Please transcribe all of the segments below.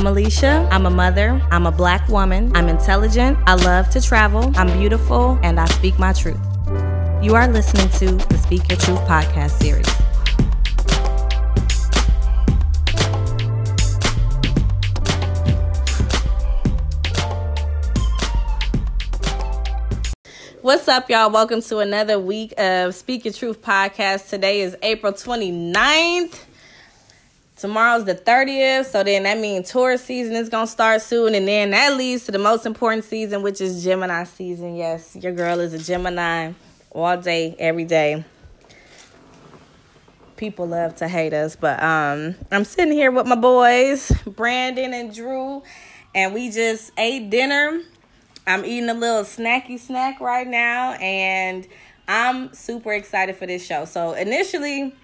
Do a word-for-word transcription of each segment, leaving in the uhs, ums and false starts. I'm Alicia. I'm a mother. I'm a black woman. I'm intelligent. I love to travel. I'm beautiful, and I speak my truth. You are listening to the Speak Your Truth podcast series. What's up, y'all? Welcome to another week of Speak Your Truth podcast. Today is April twenty-ninth. Tomorrow's the thirtieth, so then that means Taurus season is going to start soon, and then that leads to the most important season, which is Gemini season. Yes, your girl is a Gemini all day, every day. People love to hate us, but um, I'm sitting here with my boys, Brandon and Drew, and we just ate dinner. I'm eating a little snacky snack right now, and I'm super excited for this show. So initially,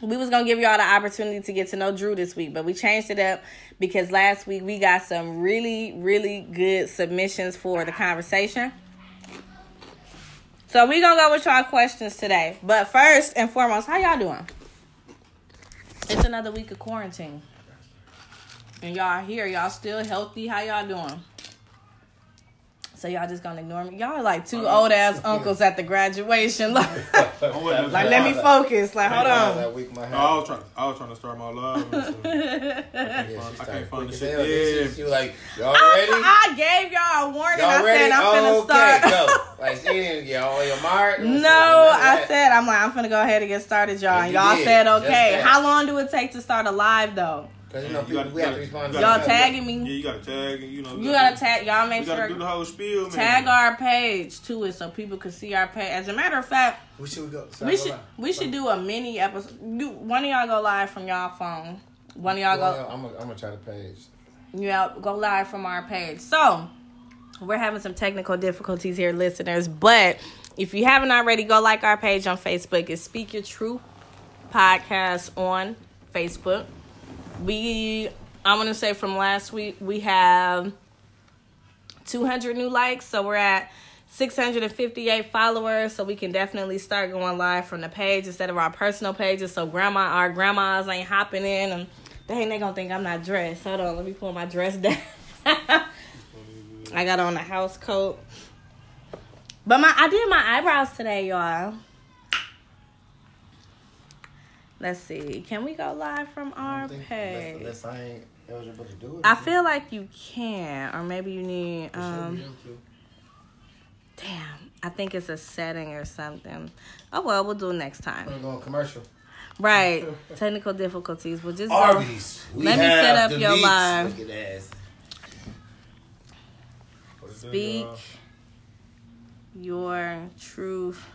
we was going to give y'all the opportunity to get to know Drew this week, but we changed it up because last week we got some really, really good submissions for the conversation. So we're going to go with y'all questions today. But first and foremost, how y'all doing? It's another week of quarantine. And y'all are here. Y'all still healthy. How y'all doing? So y'all just gonna ignore me? Y'all are like two old ass uncles at the graduation. Like, let me focus. Like, hold on. I was trying. I was trying to start my love. I can't find the shit. She was like, y'all ready? I gave y'all a warning. I said I'm finna start. Like, she didn't get all your mark. No, I said I'm like I'm finna go ahead and get started, y'all. And y'all said okay. How long do it take to start a live though? Cause you know, yeah, people, we have to respond. Y'all tagging me. Yeah, you gotta tag. You know, you gotta tag. Y'all make sure. You gotta do the whole spiel. Tag our page to it so people can see our page. As a matter of fact, we should go. We should we should do a mini episode. One of y'all go live from y'all phone. One of y'all go. I'm gonna I'm gonna try the page. Yeah, go live from our page. So we're having some technical difficulties here, listeners. But if you haven't already, go like our page on Facebook. It's Speak Your Truth Podcast on Facebook. We, I want to say from last week, we have two hundred new likes. So we're at six hundred fifty-eight followers. So we can definitely start going live from the page instead of our personal pages. So grandma, our grandmas ain't hopping in. And dang, they going to think I'm not dressed. Hold on. Let me pull my dress down. I got on a house coat. But my I did my eyebrows today, y'all. Let's see. Can we go live from our page? Unless, unless I ain't eligible to do it. I feel like you can. Or maybe you need... Um, damn. I think it's a setting or something. Oh, well. We'll do it next time. We're going commercial. Right. Technical difficulties. We'll just... Arby's. Go. Let me set up your meats. Live. Look at that. Speak your truth.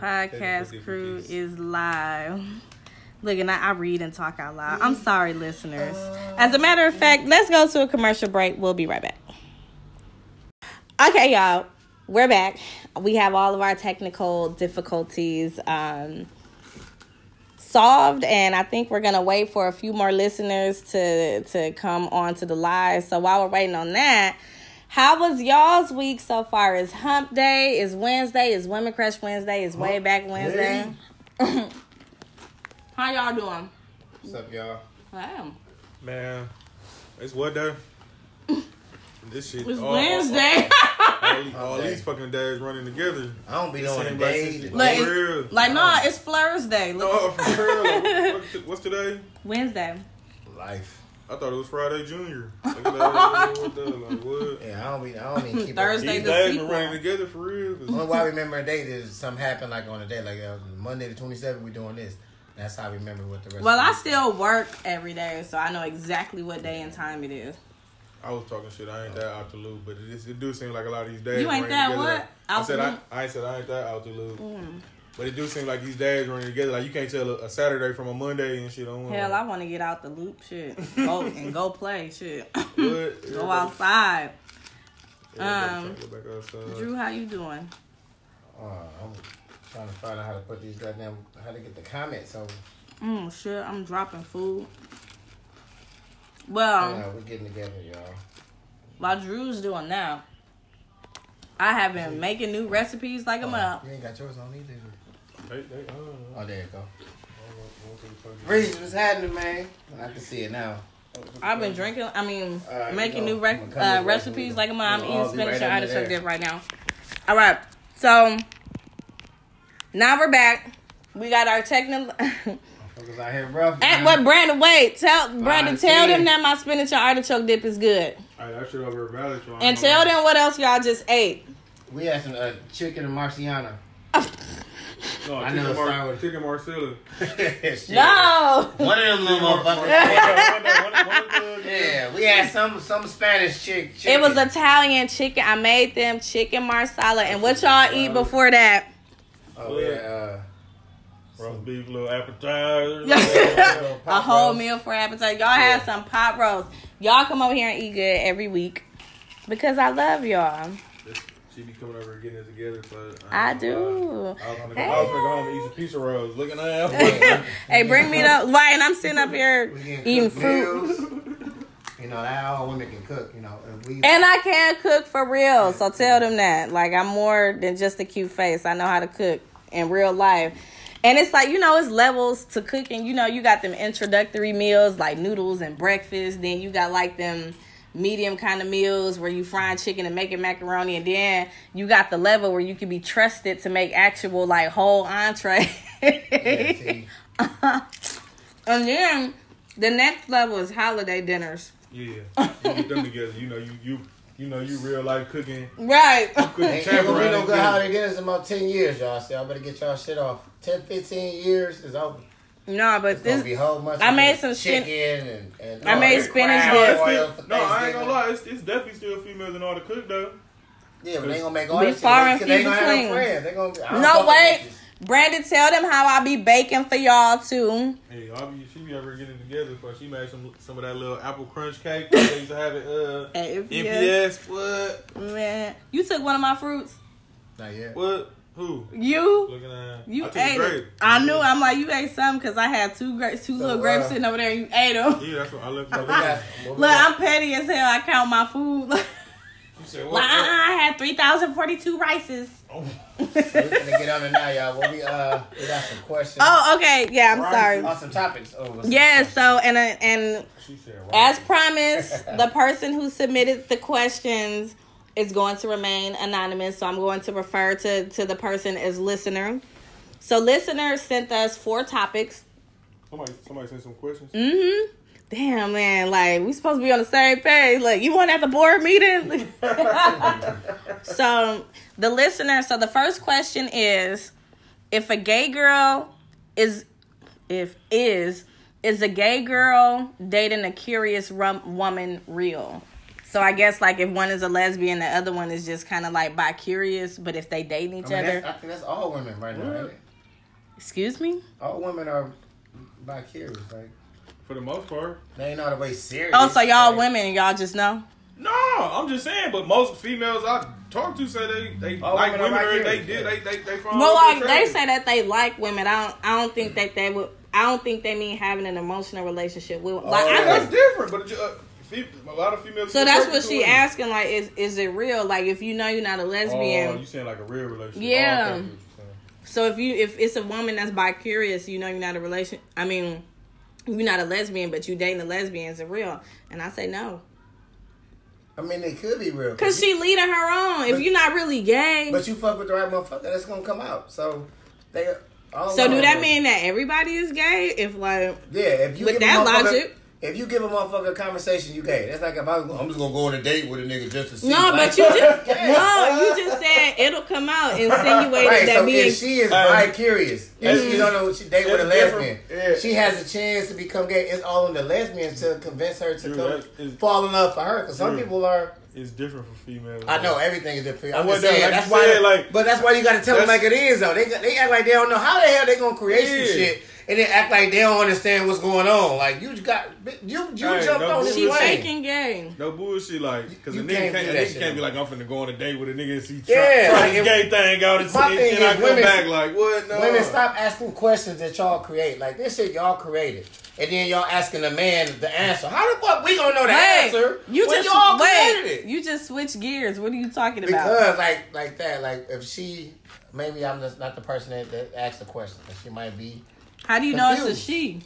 Podcast crew is live. Look, and I, I read and talk out loud. I'm sorry, listeners. As a matter of fact, let's go to a commercial break. We'll be right back. Okay, y'all. We're back. We have all of our technical difficulties um, solved, and I think we're going to wait for a few more listeners to, to come on to the live. So while we're waiting on that, how was y'all's week so far? Is Hump Day? Is Wednesday? Is Women Crush Wednesday? Is Way Back Wednesday? Hey. How y'all doing? What's up, y'all? Wow. Man, it's what day? This shit. It's all, Wednesday. All, all, all these fucking days running together. I don't be knowing the days. Like, real. like no, it's Fleurs Day. Look. No, for real. Like, what, what, what's today? Wednesday. Life. I thought it was Friday Junior. Like, like, what the, like, what? Yeah, I don't mean, I don't mean keep Thursday the days been running together for real. Only why I remember a day is something happened like on a day like uh, Monday the twenty-seventh. We doing this. That's how I remember what the rest. Well, of I still work every day, so I know exactly what day and time it is. I was talking shit. I ain't that out to lose, but it, it do seem like a lot of these days. You ain't that together, what? Like, I said I, I said I ain't that out to lose. Mm. But it do seem like these days running together. Like, you can't tell a, a Saturday from a Monday and shit. I Hell, know. I want to get out the loop, shit. Go and go play, shit. Go outside. Um, go back outside. Drew, how you doing? Uh, I'm trying to find out how to put these goddamn, how to get the comments over. Mm, shit, I'm dropping food. Well. Yeah, we're getting together, y'all. While Drew's doing now, I have been making new recipes like a mug. You ain't got yours on either. Oh, there you go. Reese, what's happening, man? I can see it now. I've been drinking. I mean, right, making new re- uh, recipes like a mom. I'm eating spinach and artichoke dip right now. All right. So now we're back. We got our technical. At what Brandon? Wait, tell Brandon. Tell them that my spinach and artichoke dip is good. All right, that shit over valid. And tell them what else y'all just ate. We had some uh, chicken and Marciana. No, I chicken, Mar- chicken Marcella. No, one of them little motherfuckers. Yeah, we had some some Spanish chick. Chicken. It was Italian chicken. I made them chicken Marsala. And what y'all eat before that? Oh yeah, uh, roast beef, little appetizer. A whole meal for appetizer. Y'all yeah. had some pot roast. Y'all come over here and eat good every week because I love y'all. She be coming over and getting it together, but I, I do. I, I was gonna go, hey. I was gonna go home and eat some pizza rolls. Looking at her. Hey, bring me up, right? And I'm sitting up here eating fruit. You know, all women can cook. You know, and, we, and I can cook for real. So tell them that. Like, I'm more than just a cute face. I know how to cook in real life. And it's like, you know, it's levels to cooking. You know, you got them introductory meals like noodles and breakfast. Then you got like them medium kind of meals where you frying chicken and making macaroni, and then you got the level where you can be trusted to make actual like whole entree. Yeah, uh-huh. And then the next level is holiday dinners. Yeah, you get them together. You know, you you you know you real life cooking. Right. You cooking chaperone. We don't go holiday dinners in about ten years, y'all. So I better get y'all shit off. ten, fifteen years is over. No, but it's this be whole much I made some chicken spin- and, and I made spinach dip. No, I ain't gonna lie, it's, it's definitely still females and all the cook though. Yeah, but they gonna make all the foreign food. They gonna have no friends. They gonna no wait, Brandon, tell them how I be baking for y'all too. Hey, I be she be ever getting together for she made some some of that little apple crunch cake that they used to have it. Uh, M P S what? Man, you took one of my fruits. Not yet. What? Who? You? Looking at, you I ate grape. I knew. I'm like, you ate something because I had two grapes, two so, little grapes uh, sitting over there and you ate them. Yeah, that's what I left. Look, I'm petty as hell. I count my food. Like, you said, what, like what? I had three thousand forty-two rices. Oh. So we're going to get on it now, y'all. Well, we, uh, we got some questions. Oh, okay. Yeah, I'm rice. sorry. On some topics. Oh, yeah, so, and, uh, and as promised, the person who submitted the questions is going to remain anonymous, so I'm going to refer to, to the person as listener. So listener sent us four topics. Somebody somebody sent some questions. Mm-hmm. Damn, man, like, we supposed to be on the same page. Like, you weren't at the board meeting? So the listener, so the first question is, if a gay girl is, if is, is a gay girl dating a curious rum- woman real? So I guess, like, if one is a lesbian, the other one is just kind of, like, bi-curious, but if they dating each I mean, other... I think that's all women right now, isn't it? Excuse me? All women are bi-curious, like... For the most part. They ain't all the way serious. Oh, so y'all like, women, y'all just know? No, I'm just saying, but most females I talk to say they, they like women, women or they did, they, they, they from... Well, like, they say that they like women. I don't, I don't think mm-hmm. that they would... I don't think they mean having an emotional relationship with... Like, oh, yeah. I that's different, but... Uh, a lot of females. So that's what she women. asking. Like, is is it real? Like, if you know you're not a lesbian. Oh, you saying like a real relationship? Yeah. Oh, so if you if it's a woman that's bi-curious, you know you're not a relation. I mean, you're not a lesbian, but you dating a lesbian. Is it real? And I say no. I mean, it could be real. Cause, Cause she leading her own. If you're not really gay, but you fuck with the right motherfucker, that's gonna come out. So they. So do that mean that everybody is gay? If like yeah, if you with that logic. If you give a motherfucker a conversation, you gay. That's like if I was, I'm just gonna go on a date with a nigga just to see. No, like, but you just no, you just said it'll come out insinuating right, that so being. If she is bi um, curious, and mm-hmm. she don't know she date with a lesbian, yeah. she has a chance to become gay. It's all on the lesbian to convince her to dude, come fall in love for her. Because some people are. It's different for females. I know everything is different. I'm I just saying, like that's why. Said, like, but that's why you got to tell them like it is though. They they act like they don't know how the hell they gonna create yeah. some shit. And then act like they don't understand what's going on. Like, you got, you, you hey, jumped no on this She's faking game. No bullshit, like, because a nigga can't, can't, nigga can't be like, I'm finna go on a date with a nigga and see Trump. Yeah, try like, this gay thing out and, see, thing and is, I come women, back like, what? No. Women, stop asking questions that y'all create. Like, this shit y'all created. And then y'all asking a man the answer. How the fuck we gonna know the wait, answer you when just, y'all created wait, it? You just switch gears. What are you talking about? Because, like, like that, like, if she, maybe I'm just not the person that, that asks the question. She might be. How do you confused. know it's a she?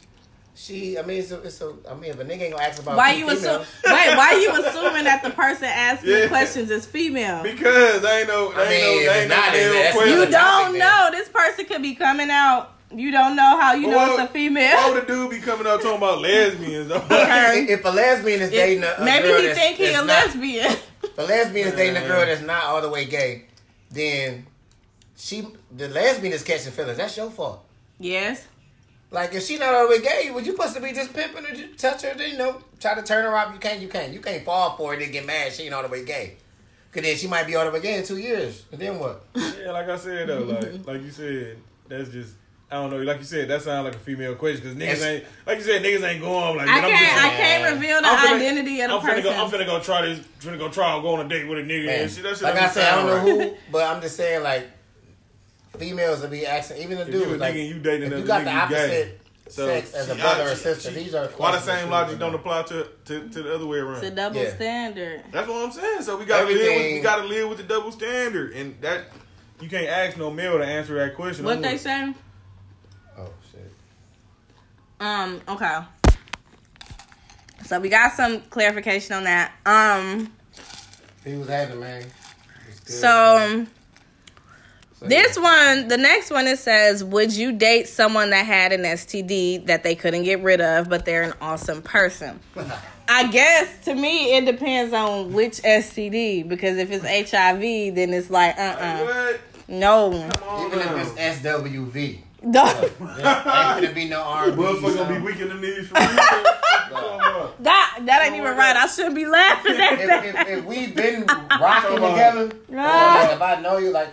She, I mean, it's a, it's a, I mean, if a nigga ain't gonna ask about why you assume, why, why you assuming that the person asking yeah. questions is female? Because I ain't know, I, I ain't mean, know, ain't not no female. You don't know. This person could be coming out. You don't know how you well, know it's a female. Why would a dude be coming out talking about lesbians? Okay. If a lesbian is dating if, a, a maybe girl he that's, think he that's a not, lesbian. If a lesbian is dating a girl that's not all the way gay, then she, the lesbian is catching feelings. That's your fault. Yes. Like, if she not all the way gay, would you supposed to be just pimping her, just touch her, you know, try to turn her off? You can't, you can't. You can't fall for it and get mad she ain't all the way gay. Because then she might be all the way gay in two years. And then what? Yeah, like I said, though, like, like you said, that's just, I don't know. Like you said, that sounds like a female question because niggas it's, ain't, like you said, niggas ain't going. Like, I can't, I'm just, I can't reveal the finna, identity of the I'm person. Finna go, I'm finna go try this, finna go try, go on a date with a nigga. Man, and shit, that shit like I said, I don't right. know who, but I'm just saying, like, females will be asking, even the dude. If you, like, you, dating if you got the opposite so sex as she, a brother I, she, or sister, she, these are why the same logic don't apply to, to to the other way around? It's a double yeah. standard. That's what I'm saying. So we gotta Everything. live with we gotta live with the double standard, and that you can't ask no male to answer that question. What I'm they saying? Oh shit. Um. Okay. So we got some clarification on that. Um. He was having man. Was good, so. Man. So, this one, the next one, it says, would you date someone that had an S T D that they couldn't get rid of, but they're an awesome person? I guess, to me, it depends on which S T D, because if it's H I V, then it's like, uh-uh. What? No. Even now. If it's S W V. No. Ain't gonna be no R and B. Motherfucker gonna be weak in the knees for real. That, that ain't oh even right. God. I shouldn't be laughing at if, that. If, if, if we've been rocking together, right. Or if I know you, like,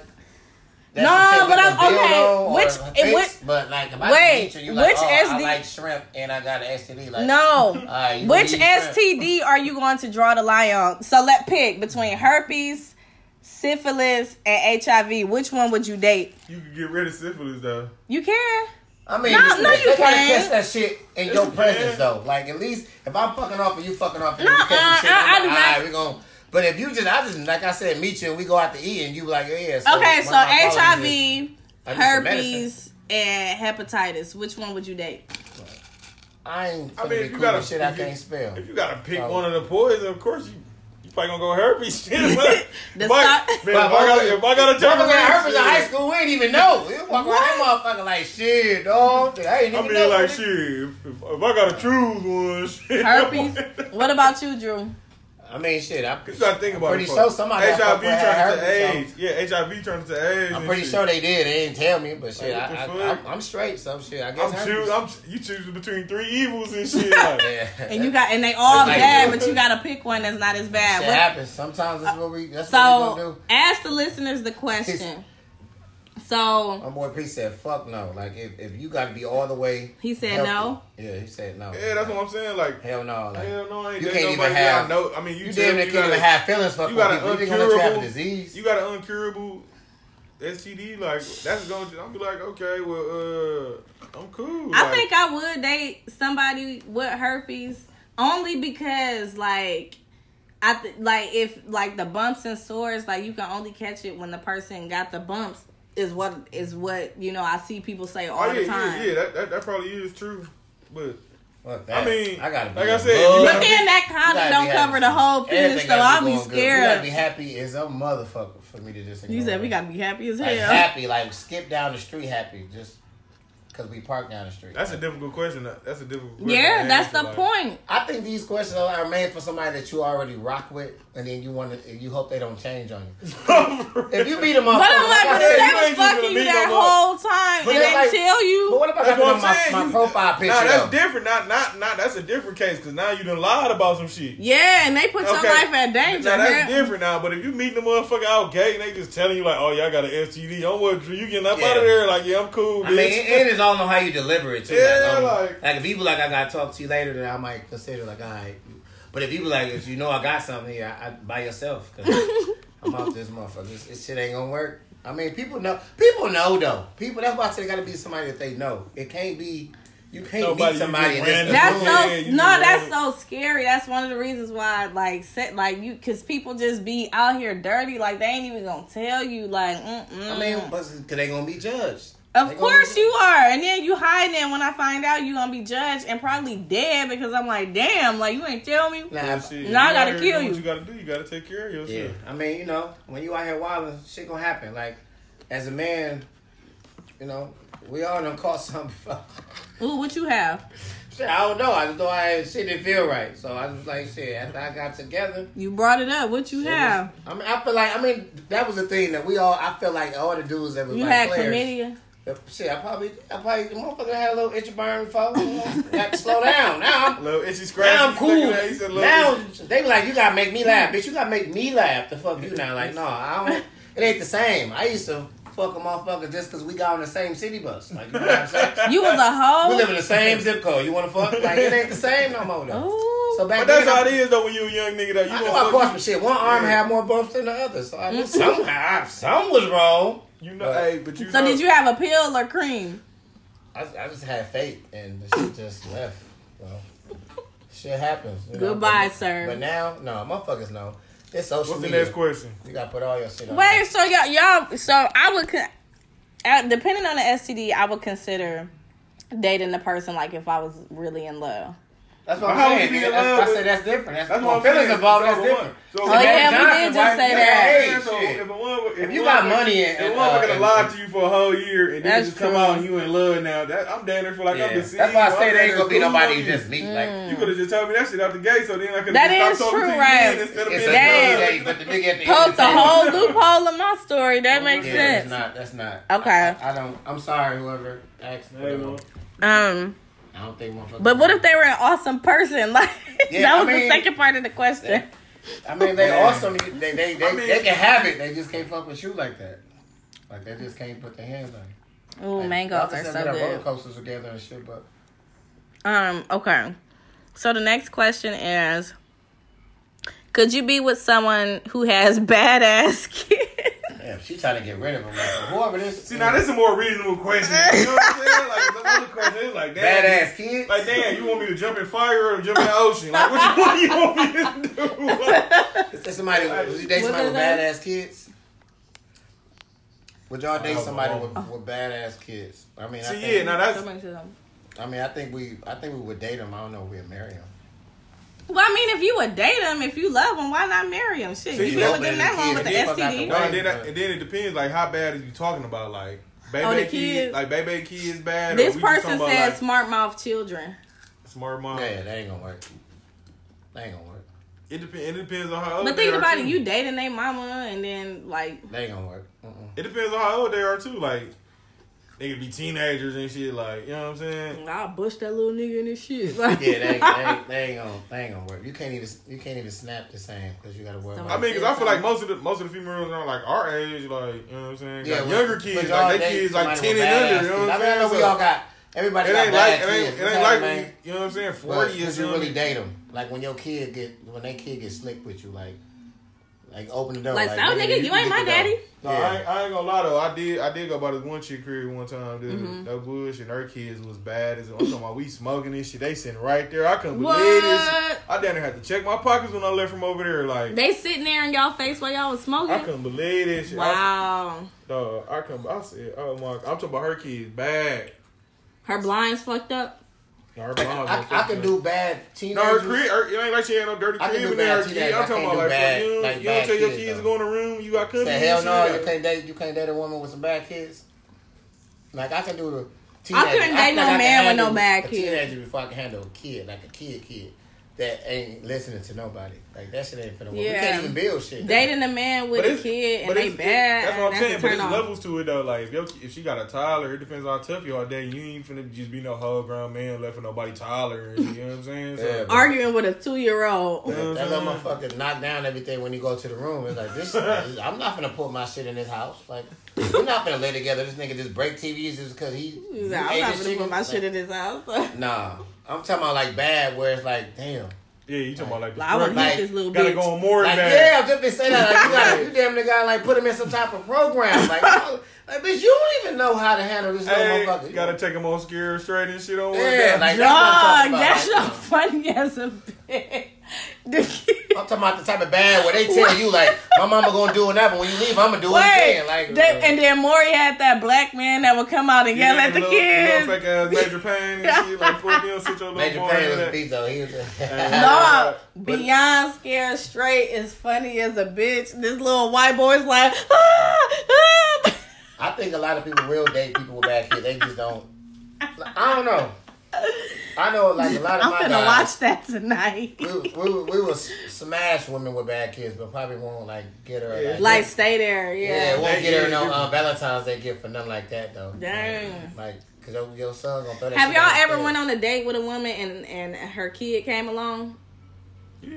that's no, but I'm okay. Which, fish, which, but like, if I wait, teacher, you like, which oh, S D? I like shrimp and I got an S T D. Like, no, uh, which S T D shrimp. Are you going to draw the line on? So let pick between herpes, syphilis, and H I V. Which one would you date? You can get rid of syphilis though. You can. I mean, no, no, you can't. They gotta catch that shit in it's your presence though. Like, at least if I'm fucking off and you fucking off, and no, you catch uh, shit, I, I, I do not. All right, we gonna. But if you just, I just, like I said, meet you and we go out to eat and you like, yeah. So okay, so H I V, herpes, and hepatitis. Which one would you date? I ain't gonna I mean, be cool gotta, with shit I you, can't spell. If you gotta pick so, one of the poison, of course you you probably gonna go herpes shit. If I gotta jump around herpes in high school, we didn't even know. We walk around that motherfucker like, shit, dog. I ain't even I mean, know. Like, shit, if, if I gotta choose one, shit. Herpes. What about you, Drew? I mean, shit. I'm, you gotta think I'm about pretty sure somebody H I V turns to AIDS. So. Yeah, H I V turns to AIDS. I'm pretty shit. sure they did. They didn't tell me, but shit, like, I, I, I'm, I'm straight. So shit, I guess I'm, choose, I'm you choose between three evils and shit. Like. Yeah. And you got and they all like, bad, but you gotta pick one that's not as bad. Shit what happens sometimes. That's what we. That's so what we gonna do. Ask the listeners the question. So my boy P said, "Fuck no!" Like if, if you got to be all the way, he said healthy. No. Yeah, he said no. Yeah, that's what I'm saying. Like hell no, like, hell no. Ain't you can't even have no. I mean, you, you damn near can't even have feelings for people. You got an uncurable disease. You got an uncurable S T D. Like that's going. I'm be like, okay, well, uh, I'm cool. I like, think I would date somebody with herpes only because like. I th- like if like the bumps and sores like you can only catch it when the person got the bumps. Is what is what you know? I see people say all oh, yeah, the time. Yeah, yeah, that, that that probably is true. But look, that, I mean, I gotta be like I said, look in that condom don't cover the whole penis, so I'll be scared. You gotta be happy as a motherfucker for me to just. You said we gotta be happy as hell. Like, happy, like skip down the street, happy just because we park down the street. That's like, a difficult question. That's a difficult question. Yeah, that's the like, point. I think these questions are made for somebody that you already rock with, and then you want to, you hope they don't change on you. If you beat them up, but I'm like, but if they was fucking you that whole time and they like, tell you, but what about that's what I'm my, saying. my profile picture? Nah, that's though. different. Not, not, not. That's a different case because now you done lied about some shit. Yeah, and they put okay. your life at danger. Now that's man. different now. But if you meet the motherfucker out gay and they just telling you like, oh y'all got an S T D, don't worry, you getting up yeah. out of there? Like yeah, I'm cool. I bitch. mean, it is. I don't know how you deliver it too. Yeah, like, like, like if you be like I gotta talk to you later, then I might consider like alright. But if you be like if you know I got something here, I, I by yourself. I'm out this motherfucker. This, this shit ain't gonna work. I mean, people know. People know though. People. That's why I say it gotta be somebody that they know. It can't be. You can't Nobody, meet somebody. You in that's room. so yeah, no. That's so scary. That's one of the reasons why like set like you because people just be out here dirty. Like they ain't even gonna tell you. Like mm-mm. I mean, because they gonna be judged. Of course you are. And then you hide, and then when I find out, you're going to be judged and probably dead because I'm like, damn, like, you ain't tell me. Nah, yeah, see, now I got to kill you. What you got to do, you got to take care of yourself. Yeah, I mean, you know, when you out here wilding, shit going to happen. Like, as a man, you know, we all done caught something before. Ooh, what you have? Shit, I don't know. I just know I shit didn't feel right. So I was like, shit, after I got together. You brought it up. What you shit, have? I mean, I feel like, I mean, that was the thing that we all, I feel like all the dudes that was you like players. You had chlamydia? Shit, I probably, I probably, the motherfucker had a little itchy burn before. Got to slow down. Now I'm, little itchy scratch. Now I'm cool. Said, now, itchy. They be like, you gotta make me laugh. Bitch, you gotta make me laugh. The fuck you now? Like, no, I don't, it ain't the same. I used to fuck a motherfucker just because we got on the same city bus. Like, you know what I'm saying? You was a hoe? We live in the same zip code. You wanna fuck? Like, it ain't the same no more, though. Ooh. So back but that's then, how it is, though, when you a young nigga, though. You I know I caught some shit. One arm had more bumps than the other. So I knew somehow, something was wrong. You know, but, hey, but you so know, did you have a pill or cream? I, I just had faith and the shit just left. So, shit happens. Goodbye, know, but, sir. But now, no, motherfuckers know. It's social media. What's the next question? You got to put all your shit on. Wait, there. so y'all, y'all, so I would, depending on the S T D, I would consider dating the person like if I was really in love. That's what I'm saying. That's, that's, I said that's different. That's, that's what I'm feelings saying. Involved. That's different. So oh yeah, Johnson, we did just say that. So if, one, if, if you one, got money and if one gonna lie to you for a whole year and then just come true. out and you in love now, that I'm damn near for like yeah. I've been seeing. That's why I say there ain't gonna be nobody you just meet. Mm. Like you could have just told me that shit out the gate, so then I could have stopped talking to you then instead of being in love. Poked a whole loophole in my story. That makes sense. That's not. Okay. I don't. I'm sorry, whoever asked. Um. I don't think motherfuckers. But what if they were an awesome person? Like yeah, that was I mean, the second part of the question. They, I mean, they yeah. awesome. They they they, I mean, they can have it. They just can't fuck with you like that. Like they just can't put their hands on. Ooh, like, mangoes are so good. Roller coasters together and shit, but. Um. Okay. So the next question is: could you be with someone who has badass kids? Damn, she trying to get rid of him. Whoever this. See, now this is a more reasonable question. You know what I'm saying? Like the other question is like, damn, badass kid. Like, damn, you want me to jump in fire or jump in the ocean? Like, what you want? You want me to do? Like, is that somebody? Would you date somebody with badass kids? Would y'all date somebody with, with badass kids? I mean, I see, think yeah, we, now that's. I mean, I think we, I think we would date them. I don't know if we'd marry them. Well, I mean, if you would date him, if you love him, why not marry him? Shit, so you been with them that long with the S T D. No, and then, I, and then it depends, like, how bad are you talking about? Like, baby oh, kid, kids? Like, baby kid is bad? This person said like, smart mouth children. Smart mouth? Yeah, that ain't gonna work. That ain't gonna work. It, dep- it depends on how old but they are, But think about it, you dating their mama, and then, like... That ain't gonna work. Mm-mm. It depends on how old they are, too, like... They could be teenagers and shit, like, you know what I'm saying? I'll bust that little nigga in this shit. Like, yeah, they ain't, they ain't, they ain't gonna, they ain't gonna work. You can't even, you can't even snap the same because you gotta work. I mean, because I feel like most of the, most of the females are like our age, like, you know what I'm saying? Yeah, like well, younger kids, like they kids like ten and under. You know what I'm saying? I mean, I know we all got everybody. It ain't like, it ain't, it ain't like, when, you know what I'm saying? Forty is you really date them. Like when your kid get, when that kid get slick with you, like. Like, open it up. Like, like so, nigga, you, you ain't my daddy. No, yeah. I, ain't, I ain't gonna lie, though. I did I did go by this one chick career one time, dude. Mm-hmm. That Bush and her kids was bad. As, I'm talking about we smoking and shit. They sitting right there. I couldn't what? believe this. I damn near had to check my pockets when I left from over there. Like they sitting there in y'all face while y'all was smoking? I couldn't believe this shit. Wow. No, I couldn't. I said, oh, my. I'm talking about her kids bad. Her blinds fucked up? No, I, I, I can do bad teenagers. No, her crib, her, it ain't like she had no dirty crib in there. I'm talking about like, bad, you, like you don't tell your kids to go in the room. You got cookies. Hell no, you can't date. You can't date a woman with some bad kids. Like I can do the. Teenager. I couldn't date no man with no bad kids. Teenager before I can handle a kid, like a kid, kid that ain't listening to nobody. Like that shit ain't for the woman. Yeah. We can't even build shit. Dating a man with a kid and they bad. That's what I'm saying. But there's levels to it though. Like if, your, if she got a toddler, it depends on how tough you are. That you ain't finna just be no whole grown man left for nobody toddler. You know what I'm saying? So, yeah, arguing with a two year old. That, that little motherfucker knock down everything when you go to the room. It's like this. I'm not finna put my shit in this house. Like we're not finna lay together. This nigga just break T Vs just because he. He's like, I'm not finna put my like, shit in this house. Nah. I'm talking about like bad, where it's like, damn. Yeah, you talking like, about like the like, I would like, this little gotta bitch. Go on more like, bad. Yeah, I'm just been saying that. Like, you, gotta, you damn the guy like put him in some type of program. Like, like bitch, you don't even know how to handle this little hey, motherfucker. You gotta know. Take him on scared straight and shit on. Yeah, like, that's, dog, that's your funny as a bitch. I'm talking talking about the type of band where they tell you, like, my mama gonna do it now, but when you leave, I'm gonna do Wait, it again. Like, they, and then Maury had that black man that would come out and yell at the little, kids. Little fake ass Major Payne and shit. Like, fuck, you don't sit your little Major Payne was a beat, though. He was a... No, Beyond Scared Straight is funny as a bitch. This little white boy's like, ah, ah. I think a lot of people will date people with bad kids. They just don't. I don't know. I know, like, a lot of I'm my guys. I'm gonna watch that tonight. we, we, we will smash women with bad kids, but probably won't, like, get her. Like, like get, stay there, yeah. Yeah, won't get her no uh, Valentine's Day gift for nothing like that, though. Dang. Like, because your, your son gonna throw that Have shit y'all ever head. Went on a date with a woman and, and her kid came along? Yeah.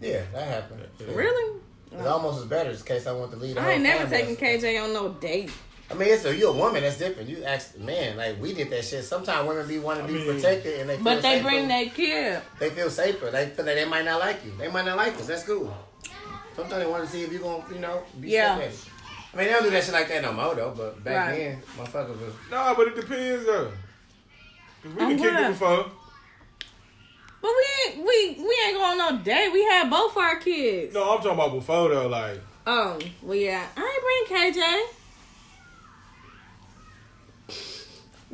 Yeah, that happened. Yeah. Really? It's oh. almost as bad as in case I want to leave. I ain't never taken K J on no date. I mean, it's a, you're a woman. That's different. You ask, man, like, we did that shit. Sometimes women be wanting to be I mean, protected, and they feel but they safer. Bring their kid. They feel safer. They feel like they might not like you. They might not like us. That's cool. Sometimes they want to see if you gonna, you know, be yeah. safe. I mean, they don't do that shit like that no more though. But back right. then, motherfuckers was. No, but it depends though. Cause we done kicked it before. But we ain't, we we ain't going on no date. We had both our kids. No, I'm talking about before though. Like. Oh well, yeah. I ain't bring K J.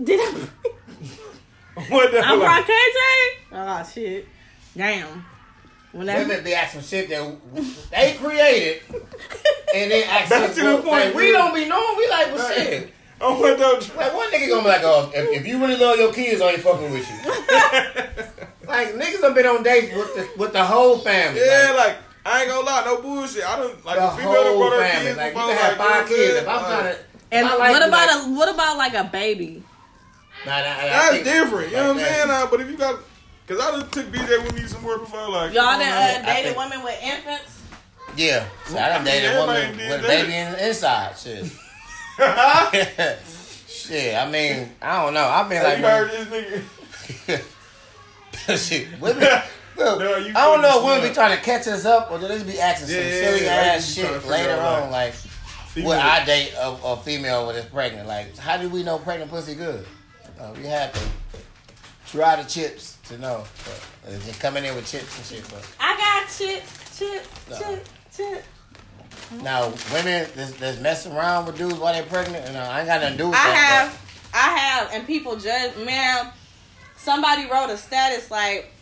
Did I? What the? I brought K J. Oh shit! Damn. Whenever women be asking shit that they created, and then asking to the point like, we don't be knowing. We like, well, shit. Oh, what the? Like one nigga gonna be like, oh, if, if you really love your kids, I ain't fucking with you. Like niggas have been on dates with the, with the whole family. Yeah, like. like I ain't gonna lie, no bullshit. I don't like the female that brought her kids. Like you can have five kids. If I'm trying to, and what about a what about like a baby? Nah, nah, nah, that's different, you know what I'm saying? Nah, but if you got, cause I just took B J with me somewhere before, like y'all done uh, dated women with infants. Yeah, so I done dated women with a baby in the inside, shit. Shit, I mean, I don't know. I mean, like, you heard this nigga? Shit, women. Look, no, I don't know if women be trying to catch us up or they just be asking some silly ass shit later on, like, would I date a, a female when it's pregnant? Like, how do we know pregnant pussy good? Uh, we have to try the chips to know. But just coming in with chips and shit. But I got chips, chips, no. chips, chips. Now, women that's, that's messing around with dudes while they're pregnant, and uh, I ain't got nothing to do with I that. Have, I have, and people judge. Man, somebody wrote a status like,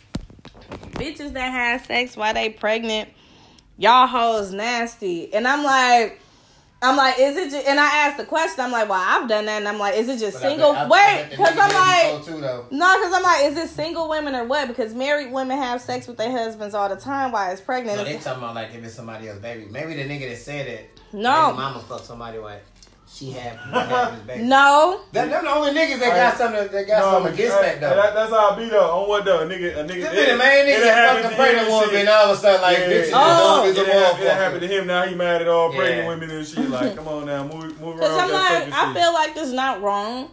bitches that have sex while they pregnant, y'all hoes nasty. And I'm like... I'm like, is it just, and I asked the question, I'm like, well, I've done that, and I'm like, is it just but single, I bet, I, wait, because I'm like, too, no, because I'm like, is it single women or what? Because married women have sex with their husbands all the time while it's pregnant. No, they talking about, like, if it's somebody else's baby. Maybe the nigga that said it, no. His mama fucked somebody like, she had, had his baby. No. That, them the only niggas that got something, that got no, something against I, that, though. That, that's how I be, though, on what, though, a nigga, a nigga. This be the main nigga that fucking pregnant woman, and all of a sudden, like, bitches, yeah, oh, it happened to him, now he mad at all yeah. pregnant women and shit, like, come on now, move, move around. Because I'm like, I shit. feel like it's not wrong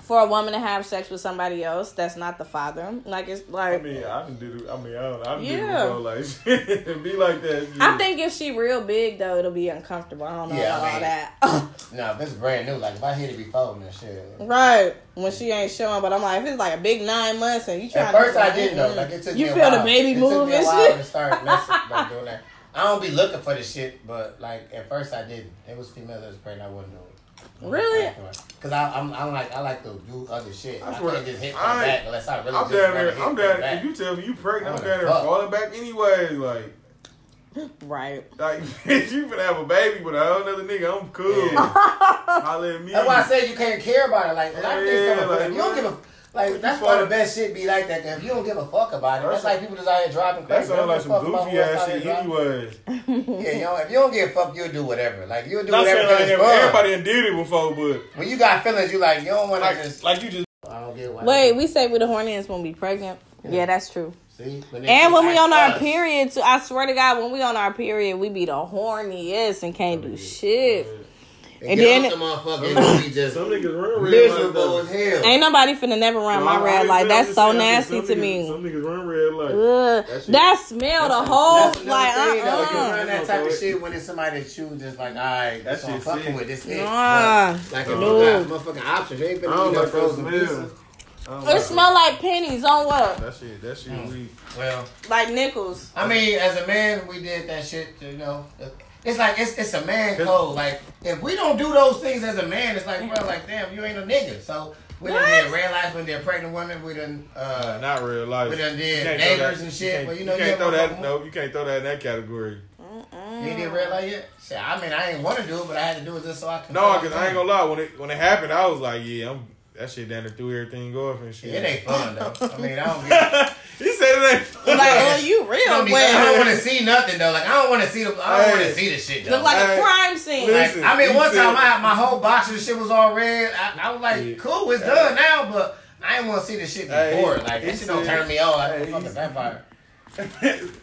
for a woman to have sex with somebody else that's not the father. Like, it's like... I mean, I can do... I mean, I don't know. I can yeah. do it, like, be like that. Yeah. I think if she real big, though, it'll be uncomfortable. I don't know yeah, about I mean, all that. No, if it's brand new, like, if I hit it before and shit. Right. When she ain't showing, but I'm like, if it's like a big nine months and you trying At to... At first, I didn't, though. Like, it took you me a feel while. The baby move and shit? It took me a while to start messing, like, doing that. I don't be looking for the shit, but, like, at first, I didn't. It was females that was pregnant, I wouldn't know it. Really? Because I, I'm, I'm like, I like to do other shit. I, I can't just hit my back unless I really. I'm just down there. I'm down there. If you tell me you pregnant, I'm down there falling back anyway. Like, right? Like, bitch, you finna have a baby with a whole other nigga. I'm cool. Yeah. me. That's why I said you can't care about it. Like, yeah, yeah, like you don't give a. Like, that's why the best shit be like that. If you don't give a fuck about it, that's like people just out here driving crazy. That sounds like some goofy ass shit anyway. Yeah, you know, if you don't give a fuck, you'll do whatever. Like, you'll do whatever. Like, everybody done did it before, but... When you got feelings, you like, you don't want to just... Like, you just... I don't get why. Wait, we say we're the horniest when we pregnant. Yeah, yeah, that's true. See? And when we on our period, too. I swear to God, when we on our period, we be the horniest and can't do shit. And, and then the motherfucker be just some niggas run red miserable as hell. Ain't nobody finna never run my red light. That's so nasty to me. Some niggas run red light. Ugh, that smell the whole like. Uh-uh. You run that type of shit when it's somebody that you just like, alright, that's what I'm fucking with this. Nah, like if you got motherfucking options, they ain't been eating no frozen pieces. It like smell like pennies on what? That shit, that shit mm. we well like nickels. I mean, as a man, we did that shit. You know, it's like it's it's a man code. Like if we don't do those things as a man, it's like bro, like damn, you ain't a nigga. So we what? done did real life, we did pregnant women, we done uh not real life. We done did neighbors and shit. You but you know you can't throw that. Women. No, you can't throw that in that category. Mm-mm. You did real life yet? Shit, I mean, I ain't want to do it, but I had to do it just so I could. No, cause I ain't gonna lie. When it when it happened, I was like, yeah, I'm. That shit down there threw everything off and shit. It ain't fun though. I mean, I don't get it. You said it ain't fun. Like, oh, you real you well. I don't want to see nothing though. Like, I don't want to see the. I don't want to see the shit though. Look like hey, a crime scene. Listen, like, I mean, one said, time I, my whole box of shit was all red. I, I was like, yeah, cool, it's yeah. done now, but I ain't want to see this shit before. Hey, like, this shit don't turn me on. Hey, I'm a fucking vampire.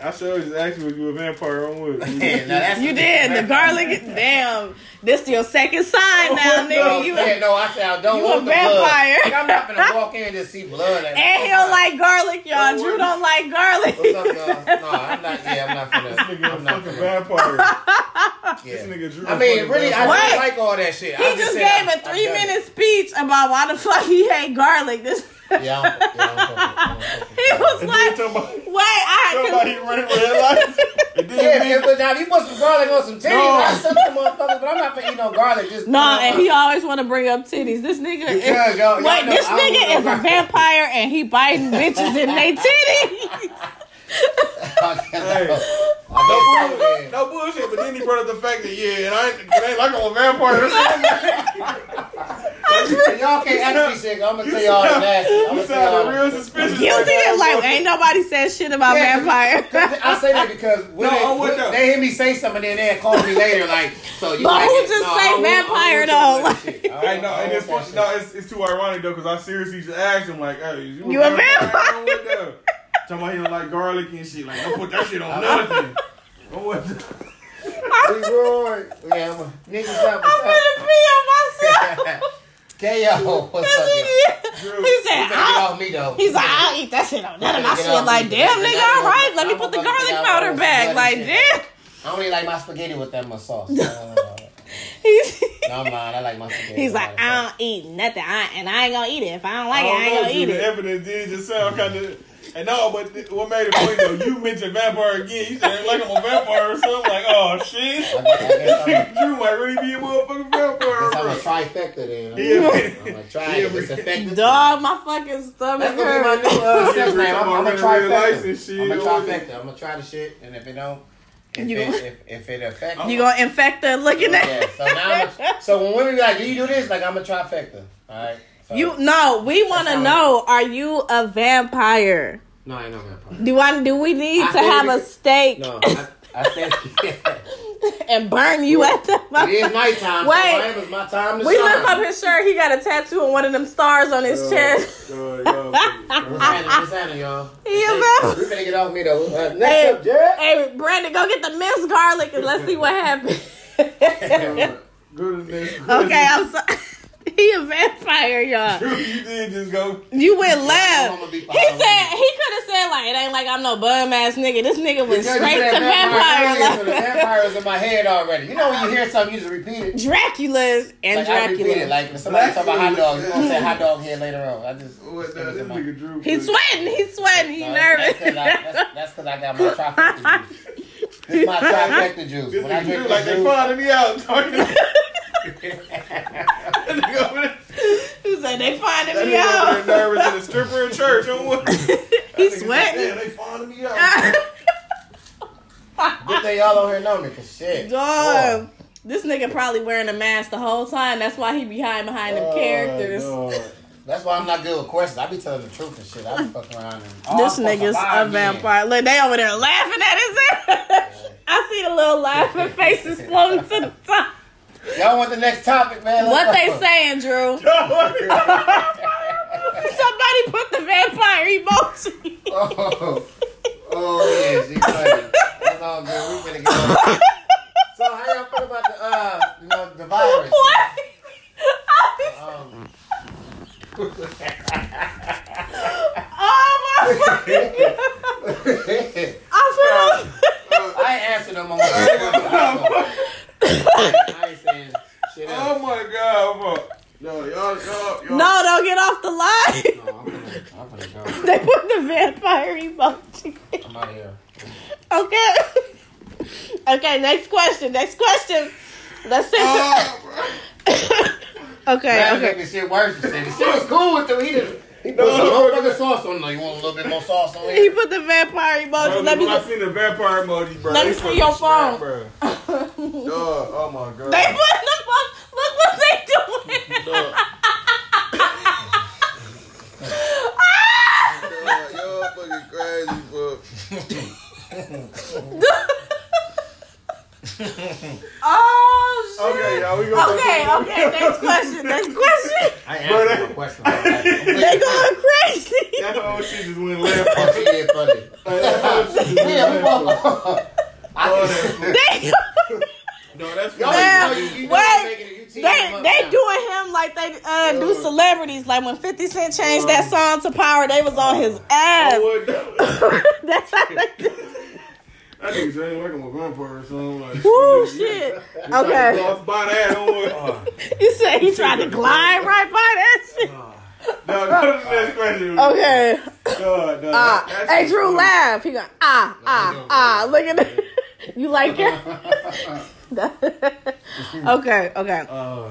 I sure was asking if you were a vampire on wood. You did. The garlic. Damn. This your second sign now, nigga. No, you man, no, I said I don't you want a the vampire. Blood. Like, I'm not going to walk in and see blood. Like, and he don't like garlic, y'all. Drew don't like garlic. What's up, y'all? No, I'm not. Yeah, I'm not for that. This nigga I'm not fucking vampire. Yeah. This nigga Drew. I mean, really, I don't like all that shit. He I just, just gave I, a three-minute speech about why the fuck he hate garlic. This. Yeah, I'm, yeah I'm fucking, I'm fucking he was like, somebody, wait, I somebody running red lights. Yeah, but now he wants some garlic on some titties. No. I suck the motherfuckers, but I'm not gonna eat no garlic. Just no, and up. He always want to bring up titties. This nigga, is, yeah, yo, wait, know, this nigga is a vampire, and he biting bitches in they titties. Hey. No bullshit, no bullshit, but then he brought up the fact that, yeah, and I ain't, it ain't like I'm a vampire. Like, y'all can't ask me shit. I'm going to tell y'all the nasty. You sound real suspicious. You see it like, ain't nobody said shit about yeah, vampire. I say that because when no, they, when they hear me say something, then they'll call me later. Like, so you but like who it? Just no, say I vampire, though? Like, I ain't, no, I it's, no it's, it's too ironic, though, because I seriously just asked him, like, hey, you, you a vampire? Talking about he don't like garlic and shit. Like, don't put that shit on nothing. Don't put that shit on nothing. Yeah, I'm, a, nigga, I'm gonna pee on myself. K O, what's up, y'all? He said, I'll, off me, though. He's like, I'll eat that shit on none of my shit. Like, damn, nigga, all right. Let me put the garlic powder back. Like, damn. I only like my spaghetti with that much sauce. He's, no, man, I like my spaghetti. He's like, I don't eat nothing. I, and I ain't gonna eat it. If I don't like it, I ain't gonna eat it. The evidence did just sound kind of... And no, but th- what made it funny though, you mentioned vampire again. You said like I'm a vampire or something. Like, oh shit, I guess, I guess Drew might really be a motherfucking vampire. I'm a trifecta then. Yeah, I'm a trifecta. Dog, my fucking stomach hurts. That's gonna be my new name. I'm, I'm, I'm a trifecta. I'm a trifecta. I'm gonna try the shit, and if it don't, if you it, gonna, if, if it affects, you gonna infect her looking at. Yeah, so now, I'm a, so when women be like, do you do this? Like I'm a trifecta. All right. So, you no, we want to know. Are you a vampire? No, I ain't no vampire. Do I? Do we need I to have it, a steak? No, I, I think yeah. And burn you yeah. at the. It is nighttime. Wait, so my time to we shine. Lift up his shirt. He got a tattoo of one of them stars on his yo, chest. Yo, yo, what's happening? What's happening, y'all? Yeah, we better get off me though. Uh, next hey, up, Jared. Hey, Brandon, go get the minced garlic and let's see what happens. Good okay, I'm sorry. He a vampire, y'all. Drew, you did just go. You went left. He said he could have said like it ain't like I'm no bum ass nigga. This nigga went straight to vampire. vampire. So the vampire is in my head already. You know when you hear something, you just repeat it. Dracula's and like, Dracula. I repeat it. Like when somebody talk about hot dogs, you gonna say hot dog here later on. I just. Oh, that, that my... Drew, he's sweating. He's sweating. He's no, nervous. That's because I, I got my trifecta juice. This my trifecta juice. This when I drink like the juice, they finding me out talking. Who said they finding that me out? Nervous in a stripper in church. He's sweating. Like, they finding me out. Good thing y'all don't hear no me, cause shit. Dog, this nigga probably wearing a mask the whole time. That's why he be hiding behind them oh, characters. God. That's why I'm not good with questions. I be telling the truth and shit. I be fucking around. And this nigga's a vampire. Look, they over there laughing at his ass. I see the little laughing faces floating to the top. Y'all want the next topic, man? Let's what they saying, Drew? Somebody put the vampire emoji. oh, oh yeah, she's funny. That's all good. We finna get on. So how y'all feel about the uh, you know, the virus? What? Um. Oh my fucking God! I feel. I ain't answered them on my. I ain't saying shit else. Oh my God, no, y'all, y'all, y'all. No, don't get off the line. Okay, next question. Next question. Let's say oh, some... Okay, man, okay. That makes shit worse. The shit was cool with him. He didn't... He put some motherfucking sauce on there. You want a little bit more sauce on there? He put the vampire emoji. Bro, let me I seen the vampire emoji, bro. Let me see your phone. Duh, oh my God. They put the phone. Look what they doing. Duh. Duh, y'all fucking crazy, bro. Oh, shit. Okay, y'all. We gonna okay, go okay. Go. Next question. Next question. I answered my question. They going crazy. That whole shit just went left. Oh, she did funny. That whole shit just went left. They no, that's funny. Wait, they they doing him like they uh, do celebrities. Like when fifty cent changed that song to Power, they was on his ass. That's how they do. I think Jay working with vampires or something. Like, woo, shit. Yeah. Okay. That, oh. You said he tried to glide right by that shit. Uh, no, go to the next question. Okay. No, no, uh, hey, Drew, funny. Laugh. He going, ah, no, ah, ah. Look at that. You like it? Okay, okay. Uh,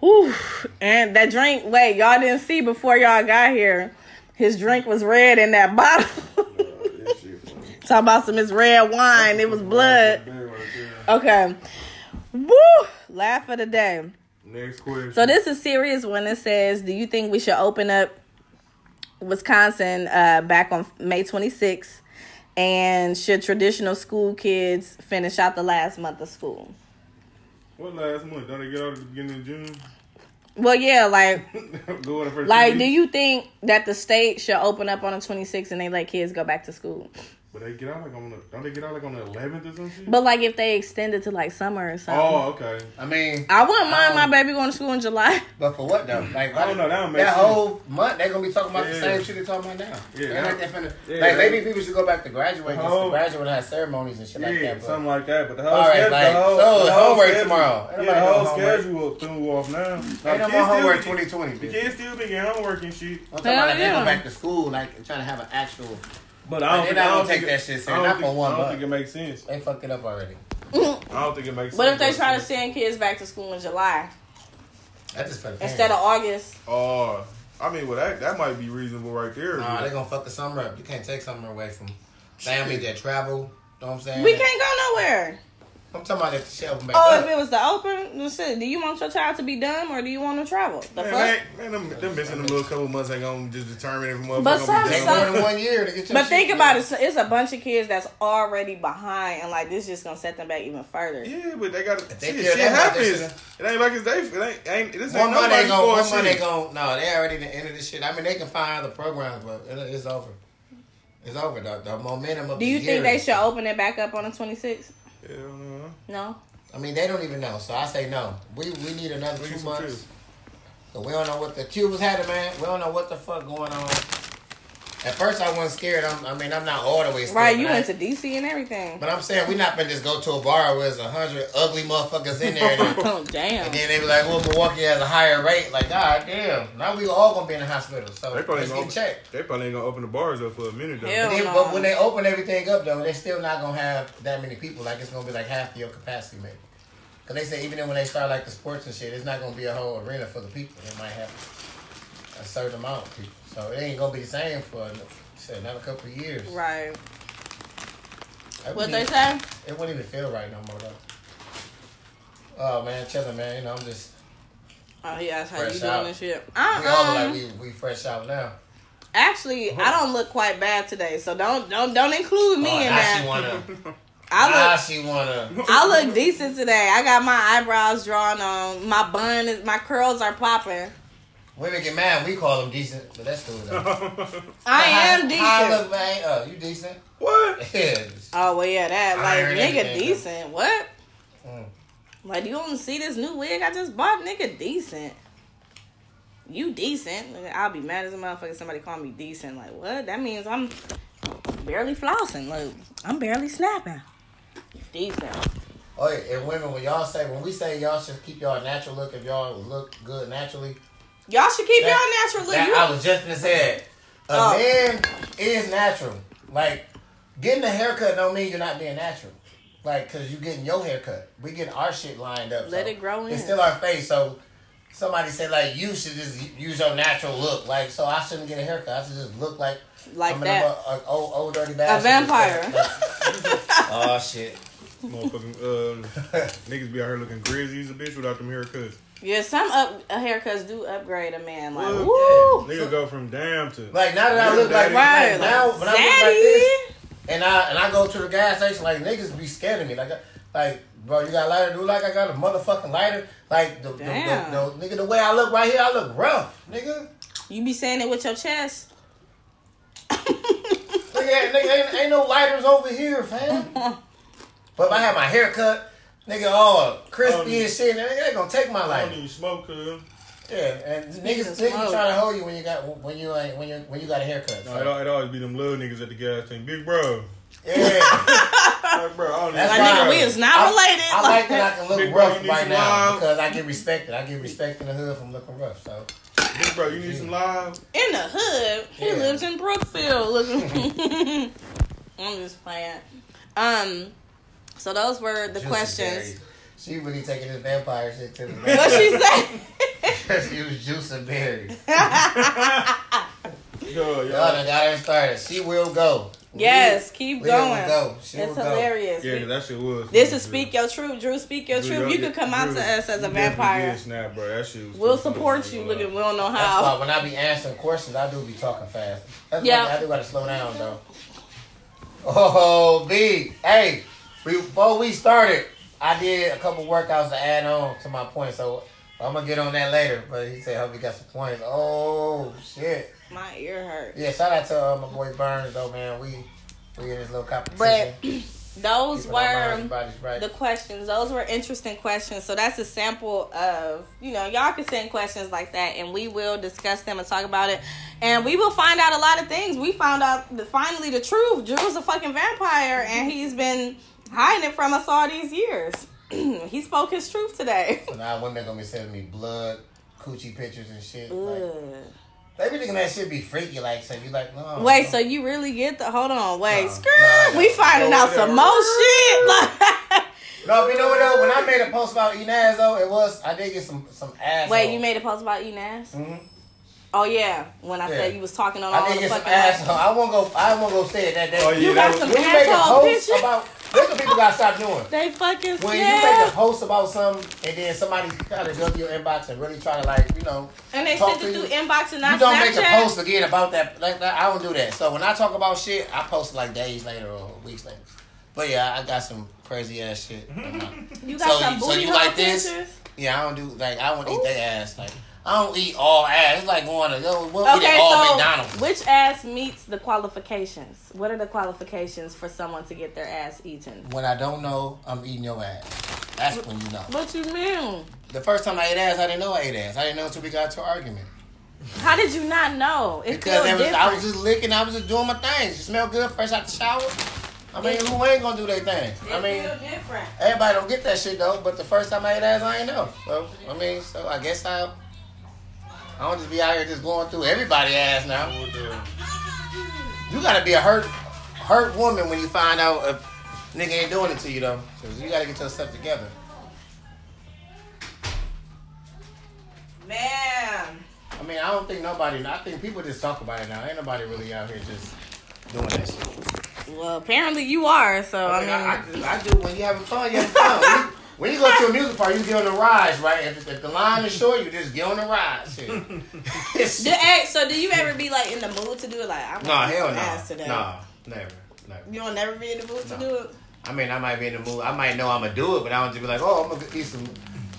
Whew. And that drink, wait, y'all didn't see before y'all got here. His drink was red in that bottle. Talking about some this red wine. It was blood. Okay. Woo! Laugh of the day. Next question. So this is serious when it says, do you think we should open up Wisconsin uh, back on May twenty-sixth? And should traditional school kids finish out the last month of school? What last month? Don't they get out at the beginning of June? Well, yeah, like, like, do you think that the state should open up on the twenty-sixth and they let kids go back to school? But they get out like on the, don't they get out like on the eleventh or something? But like if they extend it to like summer or something. Oh, okay. I mean, I wouldn't mind um, my baby going to school in July. But for what though? Like, I don't know. That, don't make that sense. Whole month they're gonna be talking about yeah. the same shit they're talking about now. Yeah, like, they finna, yeah, like maybe people should go back to graduate, just to graduate and have ceremonies and shit yeah, like that. But, something like that. But the whole all right, schedule, like, the whole, so the whole homework schedule, tomorrow. Yeah, the whole schole schedule threw off now. Like, ain't no more homework twenty twenty. The kids still be getting homework and shit. I'm talking about they go back to school, like trying to have an actual. But I don't, think, I don't take it, that shit serious. Not for one. I don't buck. think it makes sense. They fucked it up already. I don't think it makes but sense. But if they try to send kids back to school in July, that just instead of August. Oh, uh, I mean, well, that that might be reasonable right there. Nah, they're gonna fuck the summer up. You can't take summer away from family that travel. Know what I'm saying? We can't go nowhere. I'm talking about if the shelf back oh, up. If it was the open, listen, do you want your child to be dumb or do you want to travel? The man, fuck? Man, man them, them missing a little couple months ain't going to just determine if motherfucker but some, be some, more one year to get your But shit think done. About it. So it's a bunch of kids that's already behind and like this is just going to set them back even further. Yeah, but they got to... Shit, shit happens. It ain't like it's they... It ain't... ain't this ain't nobody's for shit. One money going... No, they already the end of this shit. I mean, they can find other programs, but it, it's over. It's over. The, the momentum of the year. Do you think they should open it back up on the twenty-sixth? Hell no. No? I mean, they don't even know, so I say no. We we need another we two months. So we don't know what the Cubans had, man. We don't know what the fuck going on. At first, I wasn't scared. I'm, I mean, I'm not all the way scared. Right, you went I, to D C and everything. But I'm saying, we not been just go to a bar where there's a hundred ugly motherfuckers in there. And then, oh, damn. And then they be like, well, Milwaukee has a higher rate. Like, god damn. Now we all going to be in the hospital. So they probably let's gonna, get checked. They probably ain't going to open the bars up for a minute, though. Hell then, no. But when they open everything up, though, they still not going to have that many people. Like, it's going to be like half your capacity, maybe. Because they say even when they start, like, the sports and shit, it's not going to be a whole arena for the people. It might have a certain amount of people. So it ain't gonna be the same for another couple of years. Right. What they say? It wouldn't even feel right no more though. Oh man, chilling man, you know I'm just. Oh he asked how you doing and shit. Uh-uh. We all like we we fresh out now. Actually, uh-huh. I don't look quite bad today, so don't don't don't include me oh, in that. She wanna, I look, now she wanna. I look decent today. I got my eyebrows drawn on. My bun is my curls are popping. Women get mad. We call them decent, but that's cool though. I am how, decent. How I look, man. Oh, you decent? What? Yeah. Oh well, yeah, that like nigga decent. Though. What? Mm. Like you don't see this new wig I just bought, nigga decent. You decent? I'll be mad as a motherfucker. Somebody call me decent. Like what? That means I'm barely flossing. Like I'm barely snapping. Decent. Oh, yeah, and women, when y'all say when we say y'all should keep y'all natural look, if y'all look good naturally. Y'all should keep that, y'all natural look. You... I was just gonna say, a oh. man is natural. Like, getting a haircut don't mean you're not being natural. Like, because you getting your hair cut. We getting our shit lined up. Let so it grow in. It's still our face. So somebody said, like, you should just use your natural look. Like, so I shouldn't get a haircut. I should just look like, like I'm that. An old, old, dirty bastard. A vampire. Oh, shit. Motherfucking uh, niggas be out here looking grizzly as a bitch without them haircuts. Yeah, some up uh, haircuts do upgrade a man. Like, look, woo. Nigga go from damn to... Like, now that I look daddy, like... Right, like, like, now, when daddy. I look like this... And I and I go to the gas station, like, niggas be scared of me. Like, like bro, you got a lighter, dude? Like, I got a motherfucking lighter. Like, the, the, the, the, the nigga, the way I look right here, I look rough, nigga. You be saying it with your chest. Nigga, nigga ain't, ain't no lighters over here, fam. But if I have my hair cut, nigga, all crispy and shit, nigga, they gonna take my lighter. I don't even smoke, cuz. Yeah, and niggas, niggas trying to hold you when you got when you ain't when you when you got a haircut. So. No, it, it always be them little niggas at the gas thing, big bro. Yeah, like, bro, I don't that's like, nigga, we is not I, related. I like that I can look big rough bro, right now live. Because I get respected. I get respect in the hood from looking rough. So, big bro, you need yeah. some live in the hood. He yeah. lives in Brookfield. Looking, I'm just playing. Um, so those were the just questions. Scary. She really taking this vampire shit to the vampire. What she say? She was juicing berries. Yo, y'all done got her started. She will go. Yes, we, keep we going. Go. She it's will hilarious. Go. Yeah, that shit was. This is Speak Your Truth, Drew. Speak Your Drew, Truth. Yo, you yo, can come yo, out to us as a vampire. Snap, bro. That shit was we'll support cool. you. Look, we don't know how. That's why when I be answering questions, I do be talking fast. That's yep. why I do got to slow down, though. Oh, B. Hey, before we started, I did a couple workouts to add on to my point, so... I'm going to get on that later, but he said, hope he got some points. Oh, shit. My ear hurts. Yeah, shout out to uh, my boy Burns, though, man. We we in this little competition. But those Keeping were minds, right. the questions. Those were interesting questions. So that's a sample of, you know, y'all can send questions like that, and we will discuss them and talk about it. And we will find out a lot of things. We found out, the, finally, the truth. Drew's a fucking vampire, and he's been hiding it from us all these years. He spoke his truth today. So now women gonna be sending me blood, coochie pictures and shit. Like, they be thinking that shit be freaky. Like, so you like, no. Wait, no. So you really get the? Hold on, wait, no, skirt. No, we finding out some more shit. Like, no, you know what though? When I made a post about eating ass though, it was I did get some some ass. Wait, you made a post about eating ass? Mm-hmm. Oh yeah, when I yeah. said you was talking on I all did the get fucking ass. I won't go. I won't go say it that day. Oh, yeah, you got was, some asshole pictures about. That's what people gotta stop doing. They fucking when yeah. you make a post about something and then somebody kind of go to your inbox and really try to like you know. And they send it through inbox and not Snapchat. You don't make a post again about that. Like, I don't do that. So when I talk about shit, I post like days later or weeks later. But yeah, I got some crazy ass shit. You got so, some booty so you like this? Pictures? Yeah, I don't do like I don't eat that ass like. I don't eat all ass. It's like going to go. We'll okay, eat at all so McDonald's. Which ass meets the qualifications? What are the qualifications for someone to get their ass eaten? When I don't know, I'm eating your ass. That's what, when you know. What you mean? The first time I ate ass, I didn't know I ate ass. I didn't know until we got to an argument. How did you not know? It because was, I was just licking. I was just doing my things. You smell good, fresh out the shower. I mean, it, who ain't gonna do their thing? It I mean, different. Everybody don't get that shit though. But the first time I ate ass, I ain't know. So I mean, so I guess I. I don't just be out here just going through everybody's ass now. You gotta be a hurt hurt woman when you find out a nigga ain't doing it to you though. Cause you gotta get yourself together. Man. I mean, I don't think nobody, I think people just talk about it now. Ain't nobody really out here just doing that shit. Well, apparently you are, so I mean. I, mean, I, I, I do, when you having fun, you having fun. When you go to a music party, you get on the rise, right? If, if the line is short, you just get on the rise. So do you ever be like in the mood to do it? Like, I'm no, hell no, ass today. no, never, never. You don't never be in the mood no. to do it. I mean, I might be in the mood. I might know I'm gonna do it, but I don't just be like, oh, I'm gonna eat some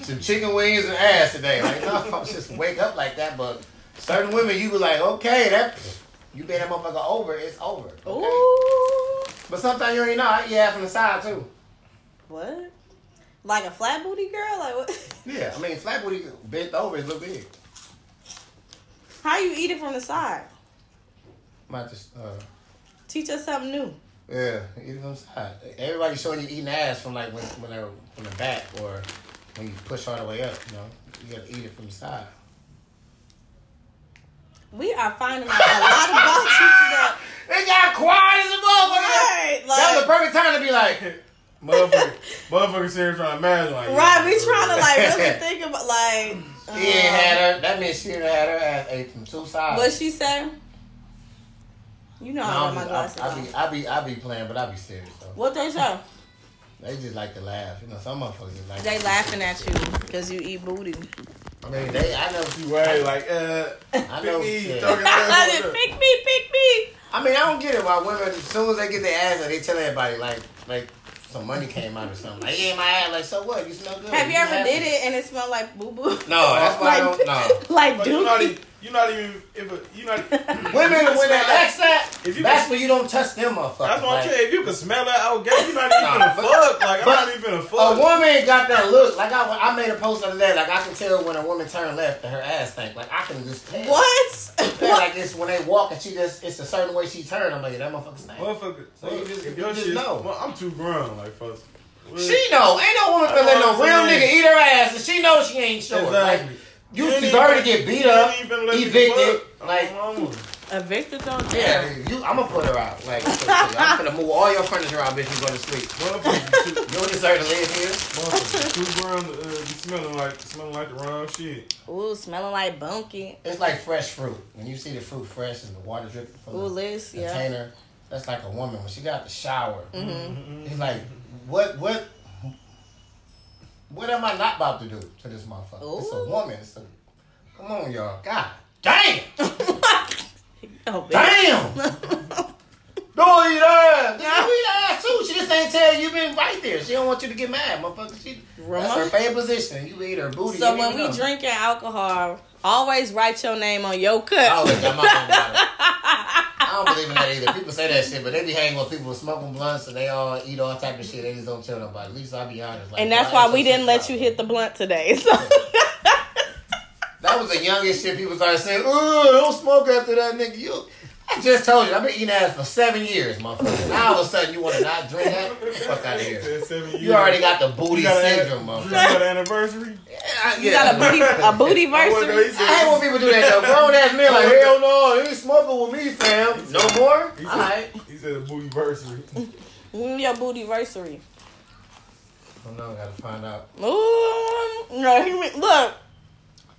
some chicken wings and ass today. Like, no, I'm just wake up like that. But certain women, you be like, okay, that you made that motherfucker over. It's over. Okay? Ooh. But sometimes you ain't know. I eat half from the side too. What? Like a flat booty girl? Like what? Yeah, I mean, flat booty bent over is a little big. How you eat it from the side? Might just uh, teach us something new. Yeah, eat it from the side. Everybody's showing you eating ass from like when when they're from the back or when you push all the way up. You know, you gotta eat it from the side. We are finding out a lot about you today. They got quiet as a motherfucker. Right, like, that was the perfect time to be like. Motherfucker, motherfucker, serious trying to imagine like right. We trying to like really think about like. She um, ain't had her. That means she had her ass ate from two sides. What she said? You know no, I got my glasses I, I be, I be, I be playing, but I be serious though. What they say? They just like to laugh. You know, some motherfuckers just like. They to laughing at you because you eat booty. I mean, they. I know she worried like. Uh, I know. Pick me, talking about pick me, pick me. I mean, I don't get it. Why women, as soon as they get their ass out, they tell everybody like, like. Some money came out or something. Like, yeah, my ass. Like, so what? You smell good. Have you, you ever happy? Did it and it smelled like boo boo? No, that's why like, I don't. No, like dude. You're not even. If a, you're not. Women when they ask that, if you that's can, when you don't touch them motherfuckers. That's what I'm saying. Like, if you can smell that out, gay, you're not even gonna fuck. Like, I'm not even a fuck. A woman got that look. Like I, I made a post on that. Like I can tell when a woman turned left and her ass stank. Like I can just tell. What? Tell, what? Like it's when they walk and she just it's a certain way she turned. I'm like that motherfucker stank. Motherfucker. So you just, if you just shit, know. Well, I'm too grown. Like fuck. She know. Ain't no woman gonna let no real nigga eat her ass, and she knows she ain't sure. Exactly. Like, You, you deserve to get beat up, evicted, like evicted though. Yeah, you, I'm gonna put her out. Like I'm gonna move all your furniture out, bitch. You go to sleep. You don't deserve to live here. Two brown, uh, you smelling like smelling like the wrong shit. Ooh, smelling like bunky. It's like fresh fruit. When you see the fruit fresh and the water dripping from Ooh, the Liz, container, yeah. That's like a woman when she got the shower. Mm-hmm. Mm-hmm. It's like what what. What am I not about to do to this motherfucker? Ooh. It's a woman. It's a, come on, y'all. God damn! Oh, damn! Don't eat ass! Don't eat ass too. She just ain't tell you you been right there. She don't want you to get mad, motherfucker. She, that's her favorite position. You eat her booty. So when we know. Drinking alcohol, always write your name on your cup. I always got my own water. I don't believe in that either. People say that shit, but they be hanging with people smoking blunts and they all eat all type of shit. They just don't tell nobody. At least I'll be honest. Like, and that's why we didn't let you hit the blunt today. So. That was the youngest shit people started saying, oh, don't smoke after that nigga. You, I just told you, I've been eating ass for seven years, motherfucker. Now all of a sudden you want to not drink that? Get the fuck out of here. You already got the booty got syndrome, motherfucker. You got an anniversary? Yeah, I, yeah. You got a booty, a booty versary? I hate when people do that, though. Grown ass men like, hell no, you ain't smoking with me, fam. No more? He said, all right. He said a booty versary. Your booty versary. I don't know, gotta find out. Ooh, no, he went, look.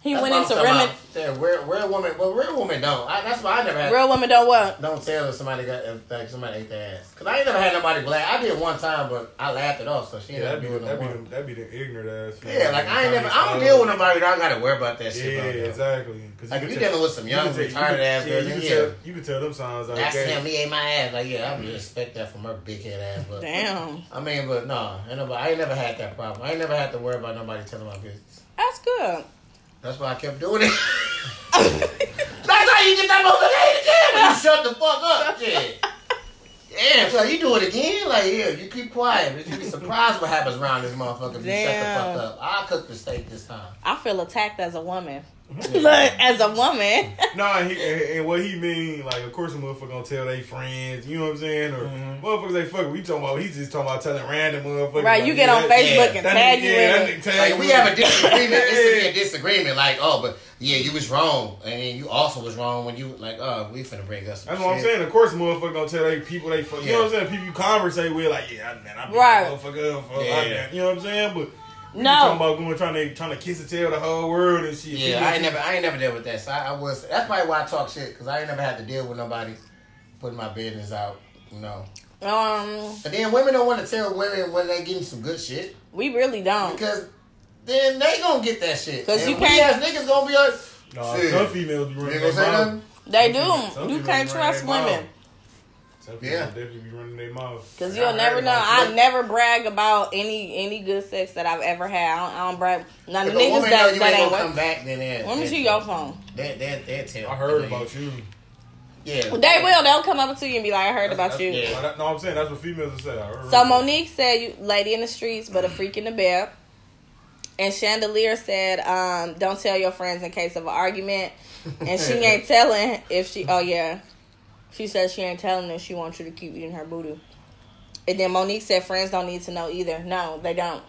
He that's went into remedy. Yeah, real, real woman. Well, real women don't. I, that's why I never had. Real women don't what? Don't tell if somebody got if like, somebody ate their ass. Cause I ain't never had nobody laugh. I did one time, but I laughed it off. So she ain't yeah, never doing no more. That'd be the ignorant ass. Yeah, like I ain't never. I don't deal with nobody that I gotta worry about that shit. Yeah, about exactly. Cause like you if you dealing with some young you tell, retarded you ass girls, yeah, you, yeah. you can tell them signs. Like, that's okay. Him. He ate my ass. Like yeah, I would respect that from her big head ass. But, damn. I mean, but no, ain't nobody, I ain't never had that problem. I ain't never had to worry about nobody telling my business. That's good. That's why I kept doing it. That's how you get that motherfucker again. You shut the fuck up. Yeah. Yeah, so you do it again? Like, yeah, you keep quiet. But you be surprised what happens around this motherfucker if you shut the fuck up. I cooked the steak this time. I feel attacked as a woman. Look, as a woman. Nah, he, and, and what he mean, like, of course a motherfucker gonna tell they friends, you know what I'm saying? Or mm-hmm. motherfuckers they fuck, we talking about, he's just talking about telling random motherfuckers. Right, you like, get yeah, on Facebook yeah, and tag you yeah, in. Tag like, we have a disagreement. This is a disagreement. Like, oh, but yeah, you was wrong. And you also was wrong when you, like, oh, we finna bring us some That's shit. What I'm saying. Of course a motherfucker gonna tell they people they fuck, yeah. you know what I'm saying? People you conversate with, like, yeah, man, I beat right. that motherfucker up. For, yeah. like that. You know what I'm saying? But. We no. Talking about going trying to trying to kiss and tell the whole world and shit. Yeah, I ain't never I ain't never dealt with that. So I, I was that's probably why I talk shit because I ain't never had to deal with nobody putting my business out. You know. Um. And then women don't want to tell women when they getting some good shit. We really don't because then they gonna get that shit. Cause and you can't. Niggas gonna be like. No, shit. Some females be running their mouth. They do. Some you can't trust women. Yeah, definitely be running their mouth. Cause you'll never know. I never brag about any any good sex that I've ever had. I don't, I don't brag. Now the niggas that ain't gonna come back, then let me see your phone. That that that tell. I heard about you. Yeah, they will. They'll come up to you and be like, "I heard about you." No, I'm saying that's what females will say. I heard. So Mo'Nique said, "You lady in the streets, but a freak in the bed." And Chandelier said, um, "Don't tell your friends in case of an argument." And she ain't telling if she. Oh yeah. She said she ain't telling them she wants you to keep eating her booty. And then Mo'Nique said friends don't need to know either. No, they don't.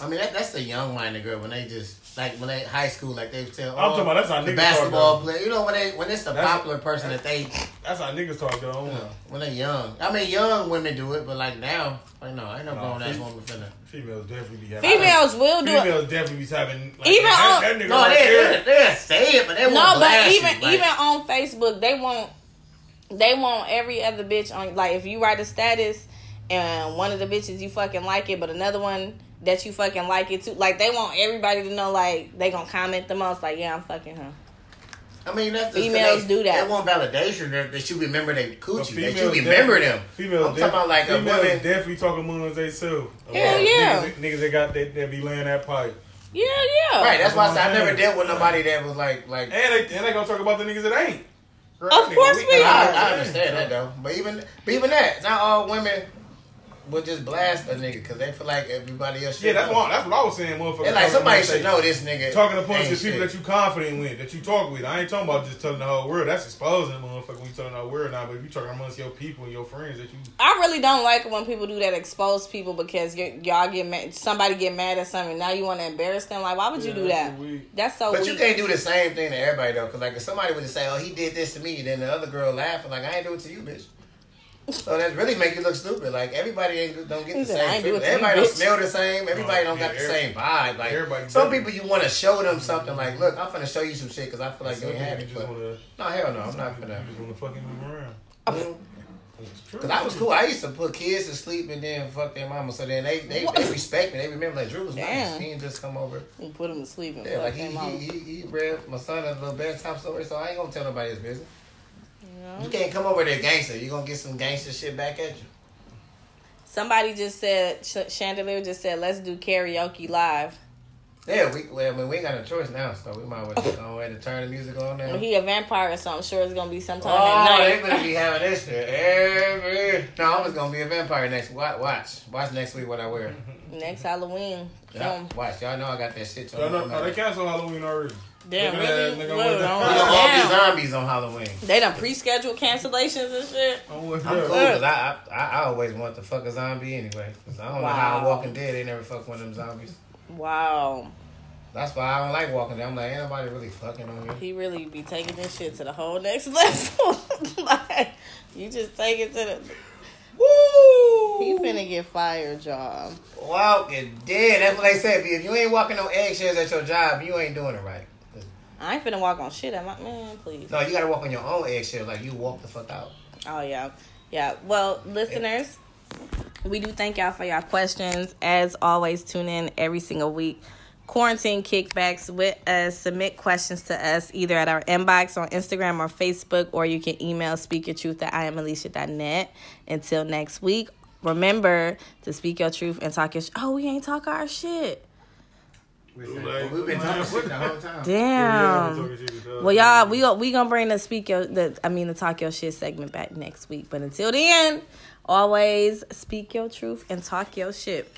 I mean, that, that's a young line of girl when they just like when they high school, like they tell. Oh, I'm talking about that's how the niggas basketball talk, player. You know when they when it's a that's, popular person that they. That's how niggas talk though. You know, when they young, I mean, young women do it, but like now, like no, I ain't no grown ass woman finna. Females definitely be having. Females will do it. Females definitely be having. Like, even that, on, that nigga no, right they they they say it, but they won't. No, but even you, like, even on Facebook, they won't. They want every other bitch on. Like if you write a status and one of the bitches you fucking like it, but another one that you fucking like it too. Like they want everybody to know. Like they gonna comment the most. Like yeah, I'm fucking her. I mean, that's females do that. They want validation that, that you remember they coochie. That you remember them. Females, I'm talking about like a woman definitely talking amongst themselves. Hell yeah, niggas, niggas that got that they, they be laying that pipe. Yeah, yeah. Right. That's why I said I never dealt with nobody that was like like. And they, and they gonna talk about the niggas that ain't. Of course we are. I, I understand that though, but even but even that, not all women would just blast a nigga because they feel like everybody else. Should yeah, that's what that's what I was saying, motherfucker. It's like somebody should know this nigga. Talking to points to people that you confident with, that you talk with. I ain't talking about just telling the whole world. That's exposing, motherfucker. When you telling the whole world now, but if you talking amongst your people and your friends that you. I really don't like it when people do that, expose people because y- y'all get mad. Somebody get mad at something. Now you want to embarrass them. Like why would you yeah, do that? Weak. That's so. But weak. You can't do the same thing to everybody though, because like if somebody would just say, "Oh, he did this to me," then the other girl laughing like, "I ain't do it to you, bitch." So that really make you look stupid. Like everybody ain't, don't get the said, same. Do everybody don't bitch. Smell the same. Everybody oh, don't yeah, got the same vibe. Like everybody some people, you want to show them something. Like, look, I'm finna show you some shit because I feel like you ain't have it. But wanna, no, hell no, I'm not finna. You just wanna fucking move around. Mm-hmm. Cause I was cool. I used to put kids to sleep and then fuck their mama. So then they they, they respect me. They remember like Drew was Damn. Nice. He didn't just come over and put him to sleep. And yeah, like he, he he he read my son a little bedtime story. So I ain't gonna tell nobody his business. You can't come over there gangster. You're going to get some gangster shit back at you. Somebody just said, Ch- Chandelier just said, let's do karaoke live. Yeah, we well, I mean, we ain't got a choice now, so we might have to turn the music on now. Well, he a vampire, so I'm sure it's going to be sometime oh, at night. Oh, they're going to be having this shit every... No, I'm just going to be a vampire next week. Watch. Watch next week what I wear. Next Halloween. Yeah, um, watch. Y'all know I got that shit. Y'all know, they canceled Halloween already. Damn, really? Look, look, look, all these zombies on Halloween. They done pre-scheduled cancellations and shit. I'm cool because I, I, I always want to fuck a zombie anyway. Cause I don't wow. know how Walking Dead they never fuck one of them zombies. Wow. That's why I don't like Walking Dead. I'm like, ain't nobody really fucking on me. He really be taking this shit to the whole next level. Like, you just take it to the... Woo! He finna get fired, y'all. Walking Dead. That's what they said. If you ain't walking no eggshells at your job, you ain't doing it right. I ain't finna walk on shit. I'm like, man, please. No, you gotta walk on your own eggshell. Like, you walk the fuck out. Oh, yeah. Yeah. Well, listeners, we do thank y'all for y'all questions. As always, tune in every single week. Quarantine Kickbacks with us. Submit questions to us either at our inbox on Instagram or Facebook, or you can email speak your truth at I am Alicia dot net. Until next week, remember to speak your truth and talk your shit. Oh, we ain't talk our shit. We've been talking shit the whole time. Damn. Well, y'all, we we gonna bring the speak your, the I mean the talk your shit segment back next week. But until then, always speak your truth and talk your shit.